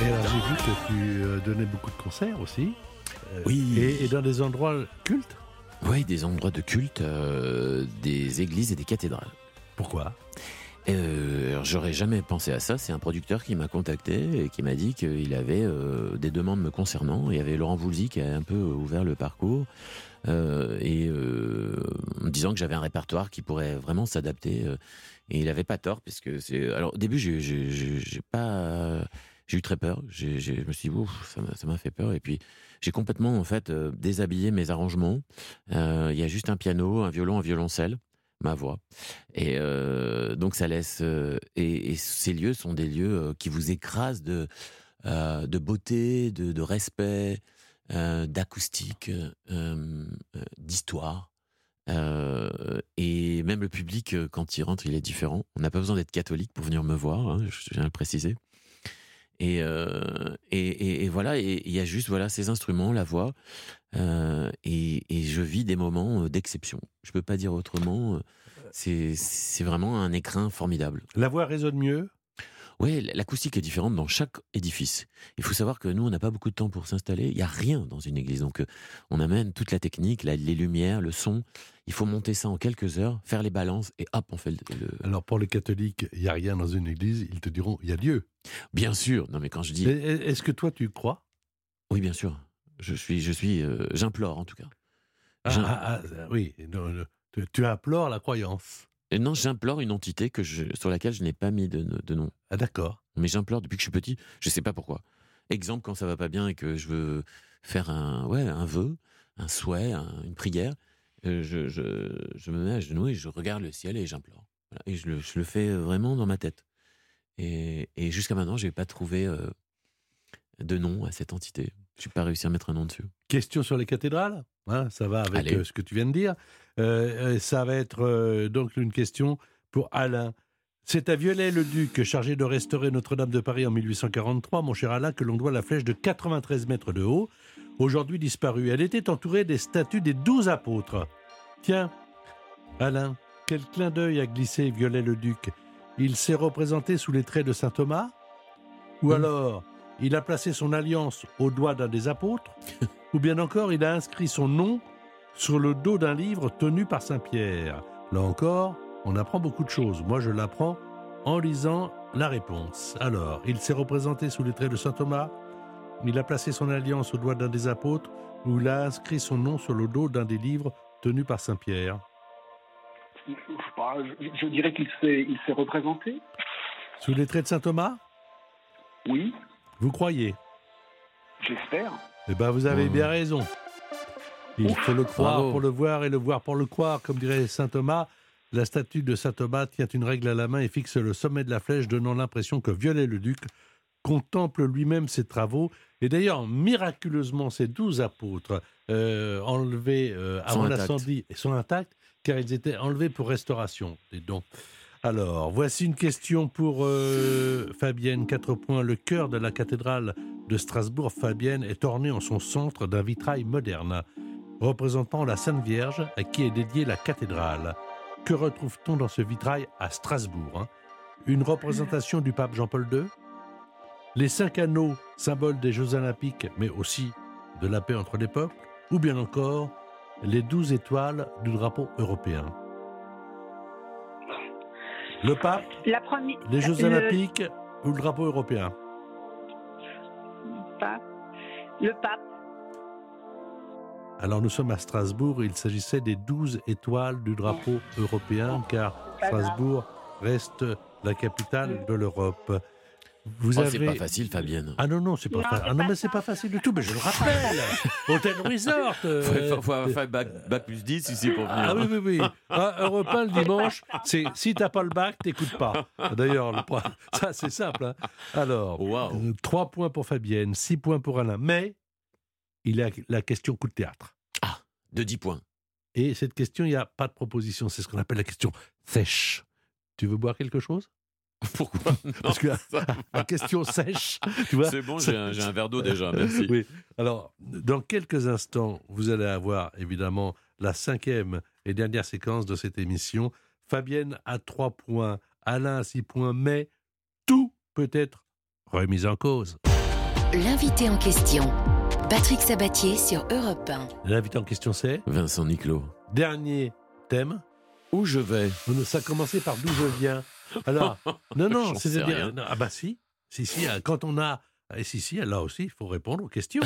Et alors, j'ai vu que tu donnais beaucoup de concerts aussi. Oui. Et dans des endroits cultes ? Oui, des endroits de culte, des églises et des cathédrales. Pourquoi ? J'aurais jamais pensé à ça. C'est un producteur qui m'a contacté et qui m'a dit qu'il avait des demandes me concernant. Il y avait Laurent Voulzy qui a un peu ouvert le parcours en disant que j'avais un répertoire qui pourrait vraiment s'adapter. Et il avait pas tort, parce que alors au début j'ai pas. J'ai eu très peur, je me suis dit, ouf, ça m'a fait peur. Et puis, j'ai complètement, en fait, déshabillé mes arrangements. Il y a juste un piano, un violon, un violoncelle, ma voix. Et donc, ça laisse... et ces lieux sont des lieux qui vous écrasent de beauté, de respect, d'acoustique, d'histoire. Et même le public, quand il rentre, il est différent. On n'a pas besoin d'être catholique pour venir me voir, hein, je viens à le préciser. Et voilà, il y a juste voilà ces instruments, la voix, et je vis des moments d'exception. Je peux pas dire autrement. C'est vraiment un écrin formidable. La voix résonne mieux. Ouais, l'acoustique est différente dans chaque édifice. Il faut savoir que nous, on n'a pas beaucoup de temps pour s'installer. Il n'y a rien dans une église. Donc, on amène toute la technique, les lumières, le son. Il faut monter ça en quelques heures, faire les balances et hop, on fait le... Alors, pour les catholiques, il n'y a rien dans une église. Ils te diront, il y a Dieu. Bien sûr. Non, mais quand je dis... Est-ce que toi, tu crois ? Oui, bien sûr. J'implore, en tout cas. Oui. Non, tu implores la croyance. Et non, j'implore une entité sur laquelle je n'ai pas mis de nom. Ah d'accord. Mais j'implore depuis que je suis petit, je ne sais pas pourquoi. Exemple, quand ça ne va pas bien et que je veux faire un vœu, un souhait, une prière, je me mets à genoux et je regarde le ciel et j'implore. Voilà. Et je le fais vraiment dans ma tête. Et jusqu'à maintenant, je n'ai pas trouvé de nom à cette entité. Je n'ai pas réussi à mettre un nom dessus. Question sur les cathédrales, hein, ça va avec ce que tu viens de dire. Ça va être donc une question pour Alain. C'est à Viollet-le-Duc, chargé de restaurer Notre-Dame de Paris en 1843, mon cher Alain, que l'on doit la flèche de 93 mètres de haut, aujourd'hui disparue. Elle était entourée des statues des 12 apôtres. Tiens, Alain, quel clin d'œil a glissé Viollet-le-Duc. Il s'est représenté sous les traits de saint Thomas ? Ou alors, il a placé son alliance au doigt d'un des apôtres ? Ou bien encore, il a inscrit son nom sur le dos d'un livre tenu par saint Pierre. Là encore, on apprend beaucoup de choses. Moi, je l'apprends en lisant la réponse. Alors, il s'est représenté sous les traits de saint Thomas, il a placé son alliance au doigt d'un des apôtres, ou il a inscrit son nom sur le dos d'un des livres tenus par saint Pierre. Je dirais qu'il s'est représenté. Sous les traits de saint Thomas ? Oui. Vous croyez ? J'espère. Eh bien, vous avez bien raison. Il faut le croire pour le voir et le voir pour le croire, comme dirait saint Thomas. La statue de saint Thomas tient une règle à la main et fixe le sommet de la flèche, donnant l'impression que Viollet-le-Duc contemple lui-même ses travaux. Et d'ailleurs, miraculeusement, ces 12 apôtres enlevés avant l'incendie sont intacts, car ils étaient enlevés pour restauration. Et donc, alors, voici une question pour Fabienne, 4 points. Le chœur de la cathédrale de Strasbourg, Fabienne, est orné en son centre d'un vitrail moderne représentant la Sainte Vierge à qui est dédiée la cathédrale. Que retrouve-t-on dans ce vitrail à Strasbourg, hein ? Une représentation du pape Jean-Paul II ? Les 5 anneaux, symbole des Jeux Olympiques, mais aussi de la paix entre les peuples ? Ou bien encore, les 12 étoiles du drapeau européen ? Le pape, les Jeux Olympiques ou le drapeau européen ? Le pape. Alors nous sommes à Strasbourg, il s'agissait des 12 étoiles du drapeau européen, car Strasbourg reste la capitale de l'Europe. Vous avez... c'est pas facile, Fabienne. Ah non, c'est pas facile. Ah non, mais c'est pas facile du tout, mais je le rappelle. Hôtel Resort. Faut avoir bac plus 10 si c'est pour venir. Ah oui. Europe 1 le dimanche, c'est si t'as pas le bac, t'écoutes pas. D'ailleurs, ça c'est simple. Hein. Alors, 3 points pour Fabienne, 6 points pour Alain. Mais il a la question coup de théâtre. Ah, de 10 points. Et cette question, il n'y a pas de proposition. C'est ce qu'on appelle la question sèche. Tu veux boire quelque chose ? Pourquoi ? Non, parce que la question sèche, tu vois, c'est bon, j'ai un verre d'eau déjà, merci. Oui. Alors, dans quelques instants, vous allez avoir évidemment la 5e et dernière séquence de cette émission. Fabienne a 3 points, Alain a 6 points, mais tout peut être remis en cause. L'invité en question, Patrick Sabatier sur Europe 1. L'invité en question, c'est Vincent Niclo. Dernier thème. Où je vais ? Ça a commencé par d'où je viens. Alors, non, c'est-à-dire... Ah bah si, quand on a... Et si, là aussi, il faut répondre aux questions.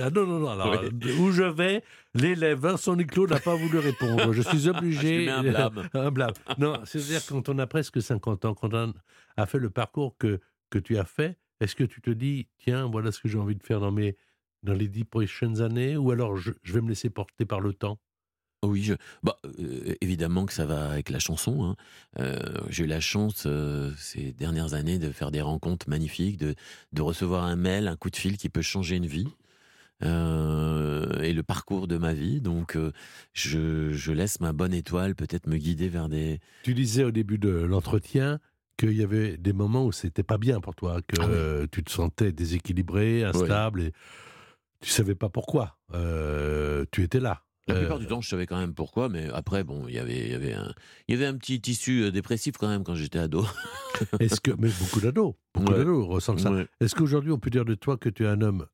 Ah non, alors, où je vais, l'élève Vincent Niclo n'a pas voulu répondre. Je suis obligé... Ah, je lui mets un blâme. Non, c'est-à-dire quand on a presque 50 ans, quand on a fait le parcours que tu as fait, est-ce que tu te dis, tiens, voilà ce que j'ai envie de faire dans les 10 prochaines années, ou alors je vais me laisser porter par le temps ? Oui, évidemment que ça va avec la chanson. Hein. J'ai eu la chance ces dernières années de faire des rencontres magnifiques, de recevoir un mail, un coup de fil qui peut changer une vie. et le parcours de ma vie. Donc, je laisse ma bonne étoile peut-être me guider vers des... Tu disais au début de l'entretien qu'il y avait des moments où c'était pas bien pour toi, que tu te sentais déséquilibré, instable, et tu savais pas pourquoi. Tu étais là. La plupart du temps, je savais quand même pourquoi, mais après, bon, il y avait un petit tissu dépressif quand même quand j'étais ado. Est-ce que, mais beaucoup d'ados ressentent ça. Ouais. Est-ce qu'aujourd'hui, on peut dire de toi que tu es un homme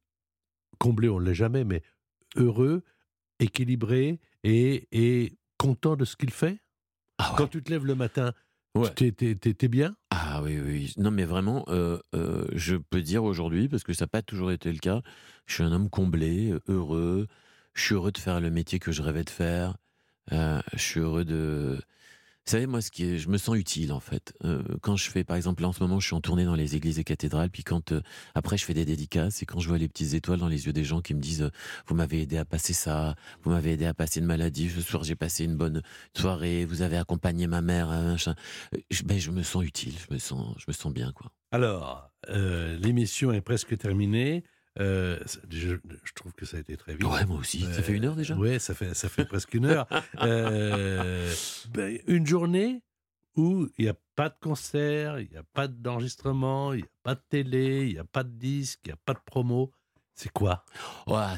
comblé, on ne l'est jamais, mais heureux, équilibré et content de ce qu'il fait ? Quand tu te lèves le matin, t'es bien ? Ah oui. Non, mais vraiment, je peux dire aujourd'hui, parce que ça n'a pas toujours été le cas, je suis un homme comblé, heureux. Je suis heureux de faire le métier que je rêvais de faire. Je suis heureux de... Vous savez, moi, je me sens utile, en fait. Quand je fais, par exemple, là, en ce moment, je suis en tournée dans les églises et cathédrales, puis quand, après, je fais des dédicaces, et quand je vois les petites étoiles dans les yeux des gens qui me disent « Vous m'avez aidé à passer ça, vous m'avez aidé à passer une maladie, ce soir, j'ai passé une bonne soirée, vous avez accompagné ma mère, machin. » je me sens utile, je me sens bien, quoi. Alors, l'émission est presque terminée. Je trouve que ça a été très vite. Ouais, moi aussi. Ça fait 1 heure déjà ? Ouais, ça fait presque 1 heure. Une journée où il n'y a pas de concert, il n'y a pas d'enregistrement, il n'y a pas de télé, il n'y a pas de disque, il n'y a pas de promo. C'est quoi ?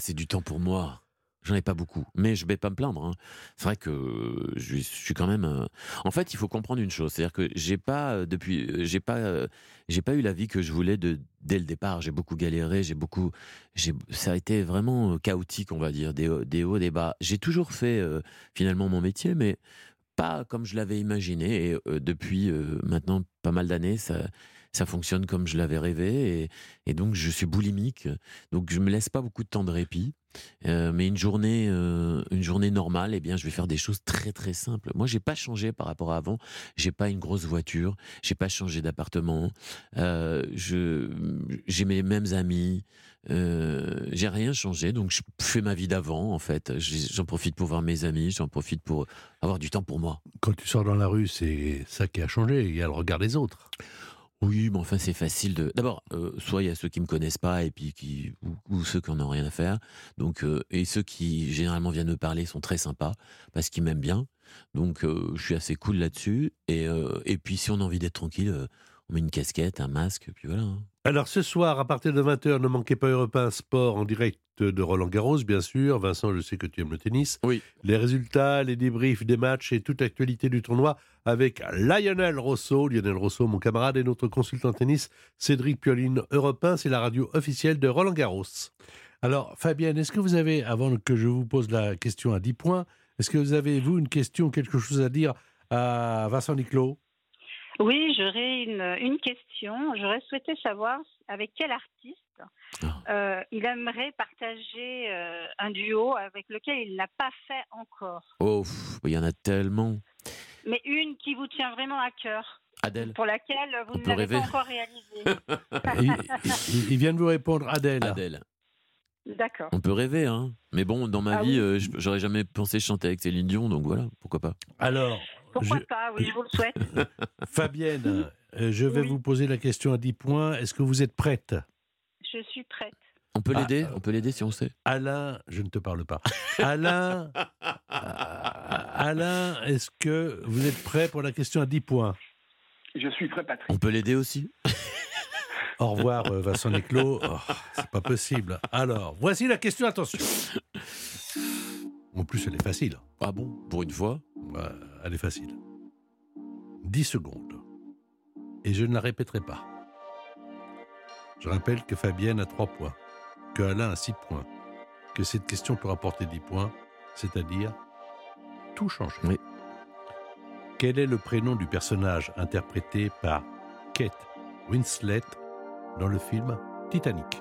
C'est du temps pour moi. J'en ai pas beaucoup. Mais je vais pas me plaindre. Hein. C'est vrai que je suis quand même... En fait, il faut comprendre une chose. C'est-à-dire que j'ai pas eu la vie que je voulais dès le départ. J'ai beaucoup galéré. Ça a été vraiment chaotique, on va dire. Des hauts, des bas. J'ai toujours fait, finalement, mon métier, mais pas comme je l'avais imaginé. Et depuis maintenant pas mal d'années, ça fonctionne comme je l'avais rêvé. Et donc, je suis boulimique. Donc, je me laisse pas beaucoup de temps de répit. Mais une journée normale, eh bien, je vais faire des choses très très simples. Moi, j'ai pas changé par rapport à avant. J'ai pas une grosse voiture, j'ai pas changé d'appartement. J'ai mes mêmes amis. J'ai rien changé, donc je fais ma vie d'avant en fait. J'en profite pour voir mes amis, j'en profite pour avoir du temps pour moi. Quand tu sors dans la rue, c'est ça qui a changé. Il y a le regard des autres. Oui, mais enfin, c'est facile de... D'abord, soit il y a ceux qui me connaissent pas, et puis ou ceux qui en ont rien à faire. Donc, et ceux qui, généralement, viennent me parler sont très sympas, parce qu'ils m'aiment bien. Donc, je suis assez cool là-dessus. Et puis, si on a envie d'être tranquille, on met une casquette, un masque, puis voilà. Alors, ce soir, à partir de 20h, ne manquez pas Europe 1 Sport en direct de Roland-Garros, bien sûr. Vincent, je sais que tu aimes le tennis. Oui. Les résultats, les débriefs des matchs et toute l'actualité du tournoi avec Lionel Rosso. Lionel Rosso, mon camarade, et notre consultant tennis, Cédric Pioline. Europe 1, c'est la radio officielle de Roland-Garros. Alors, Fabienne, est-ce que vous avez, avant que je vous pose la question à 10 points, est-ce que vous avez, vous, une question, quelque chose à dire à Vincent Niclo ? Oui, j'aurais une question. J'aurais souhaité savoir avec quel artiste il aimerait partager un duo avec lequel il n'a pas fait encore. Oh, il y en a tellement. Mais une qui vous tient vraiment à cœur. Adèle. Pour laquelle vous ne l'avez pas encore réalisée. il vient de vous répondre, Adèle. D'accord. On peut rêver, hein. Mais bon, dans ma vie, j'aurais jamais pensé chanter avec Céline Dion, donc voilà, pourquoi pas. Alors. Pourquoi pas, oui, je vous le souhaite. Fabienne, je vais vous poser la question à 10 points. Est-ce que vous êtes prête ? Je suis prête. On peut l'aider ? On peut l'aider si on sait. Alain, je ne te parle pas. Alain, est-ce que vous êtes prêt pour la question à 10 points ? Je suis prêt, Patrick. On peut l'aider aussi. Au revoir, Vincent Niclo. C'est pas possible. Alors, voici la question, attention. En plus, elle est facile. Ah bon ? Pour une fois ? Elle est facile. 10 secondes. Et je ne la répéterai pas. Je rappelle que Fabienne a 3 points, que Alain a 6 points, que cette question peut rapporter 10 points, c'est-à-dire tout changer. Oui. Quel est le prénom du personnage interprété par Kate Winslet dans le film Titanic ?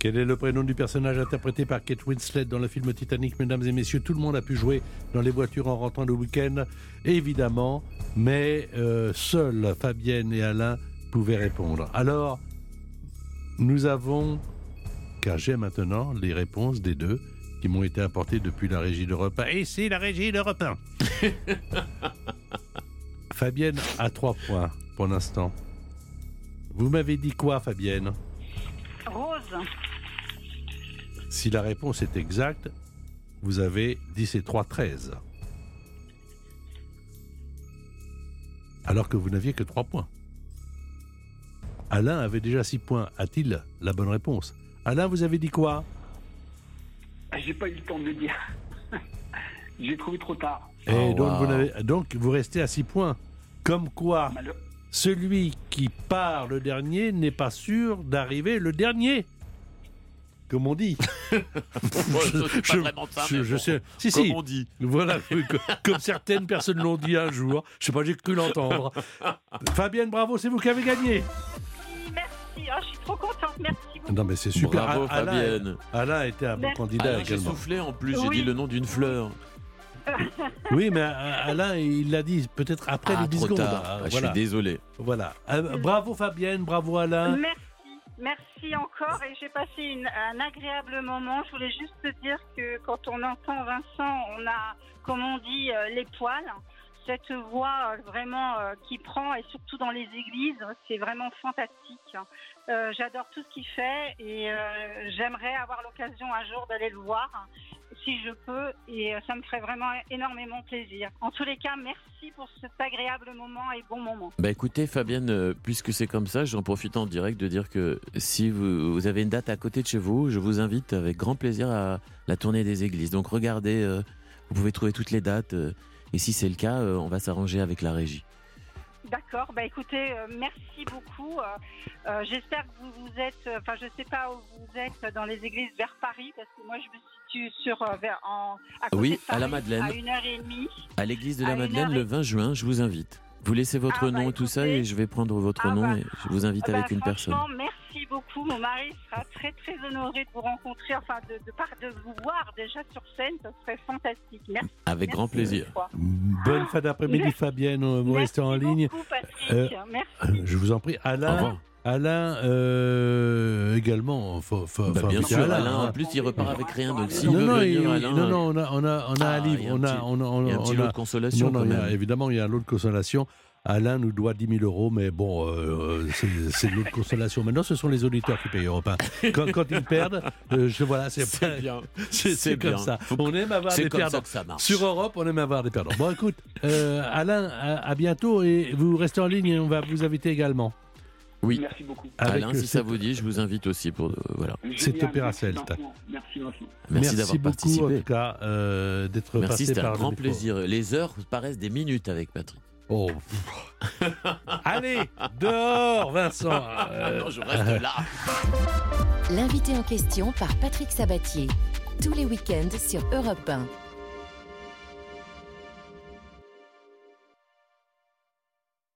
Quel est le prénom du personnage interprété par Kate Winslet dans le film Titanic ? Mesdames et messieurs, tout le monde a pu jouer dans les voitures en rentrant le week-end, évidemment, mais seuls Fabienne et Alain pouvaient répondre. Alors, nous avons, car j'ai maintenant les réponses des deux, qui m'ont été apportés depuis la régie d'Europe 1. Et c'est la régie d'Europe 1. Fabienne a 3 points pour l'instant. Vous m'avez dit quoi, Fabienne ? Rose. Si la réponse est exacte, vous avez 10 et 3, 13. Alors que vous n'aviez que 3 points. Alain avait déjà 6 points. A-t-il la bonne réponse ? Alain, vous avez dit quoi ? J'ai pas eu le temps de le dire. J'ai trouvé trop tard. Et donc, vous restez à 6 points. Comme quoi, celui qui part le dernier n'est pas sûr d'arriver le dernier. Comme on dit. On dit. Voilà, comme certaines personnes l'ont dit un jour. Je sais pas, j'ai cru l'entendre. Fabienne, bravo, c'est vous qui avez gagné. Merci, je suis trop contente, merci beaucoup. Non mais c'est super. Bravo Fabienne. Alain était un bon candidat également. J'ai soufflé en plus, j'ai dit le nom d'une fleur. Oui, mais Alain, il l'a dit peut-être après les 10 secondes. Je suis désolé. Voilà. Bravo Fabienne, bravo Alain. Merci encore et j'ai passé un agréable moment. Je voulais juste te dire que quand on entend Vincent, on a, comme on dit, les poils. Cette voix vraiment qui prend, et surtout dans les églises, c'est vraiment fantastique. J'adore tout ce qu'il fait et j'aimerais avoir l'occasion un jour d'aller le voir, si je peux, et ça me ferait vraiment énormément plaisir. En tous les cas, merci pour cet agréable moment et bon moment. Bah écoutez Fabienne, puisque c'est comme ça, j'en profite en direct de dire que si vous avez une date à côté de chez vous, je vous invite avec grand plaisir à la tournée des églises. Donc regardez, vous pouvez trouver toutes les dates. Et si c'est le cas, on va s'arranger avec la régie. D'accord, bah écoutez, merci beaucoup. J'espère que vous êtes, je ne sais pas où vous êtes dans les églises vers Paris, parce que moi je me situe à côté de Paris, à la Madeleine, à 1h30. À l'église de la Madeleine, le 20 juin, je vous invite. Vous laissez votre nom, écoutez, tout ça, et je vais prendre votre nom et je vous invite avec une personne. Merci beaucoup, mon mari sera très très honoré de vous rencontrer, de vous voir déjà sur scène, ça serait fantastique. Merci. Avec grand plaisir. Bonne fin d'après-midi Fabienne, vous restez en ligne. Beaucoup, Patrick. Merci. Je vous en prie. Alain, également. Bien sûr, Alain, en plus, il repart avec rien. Donc, s'il veut venir, Alain... on a un livre. Il y a un petit lot de consolation. Évidemment, il y a un lot de consolation. Alain nous doit 10 000 €, mais bon, c'est de l'autre consolation. Maintenant, ce sont les auditeurs qui payent Europe 1. Quand ils perdent, c'est bien. C'est comme bien. Ça. On aime avoir des perdants. Sur Europe, on aime avoir des perdants. Bon, écoute, Alain, à bientôt, et vous restez en ligne et on va vous inviter également. Oui. Merci beaucoup. Alain, si ça vous dit, je vous invite aussi pour voilà. C'est Opéra Celta. Merci d'avoir participé. Merci beaucoup en tout cas d'être passé par le micro. Merci, c'était un grand plaisir. Les heures paraissent des minutes avec Patrick. Oh. Allez, dehors, Vincent. Non, je reste là. L'invité en question par Patrick Sabatier, tous les week-ends sur Europe 1.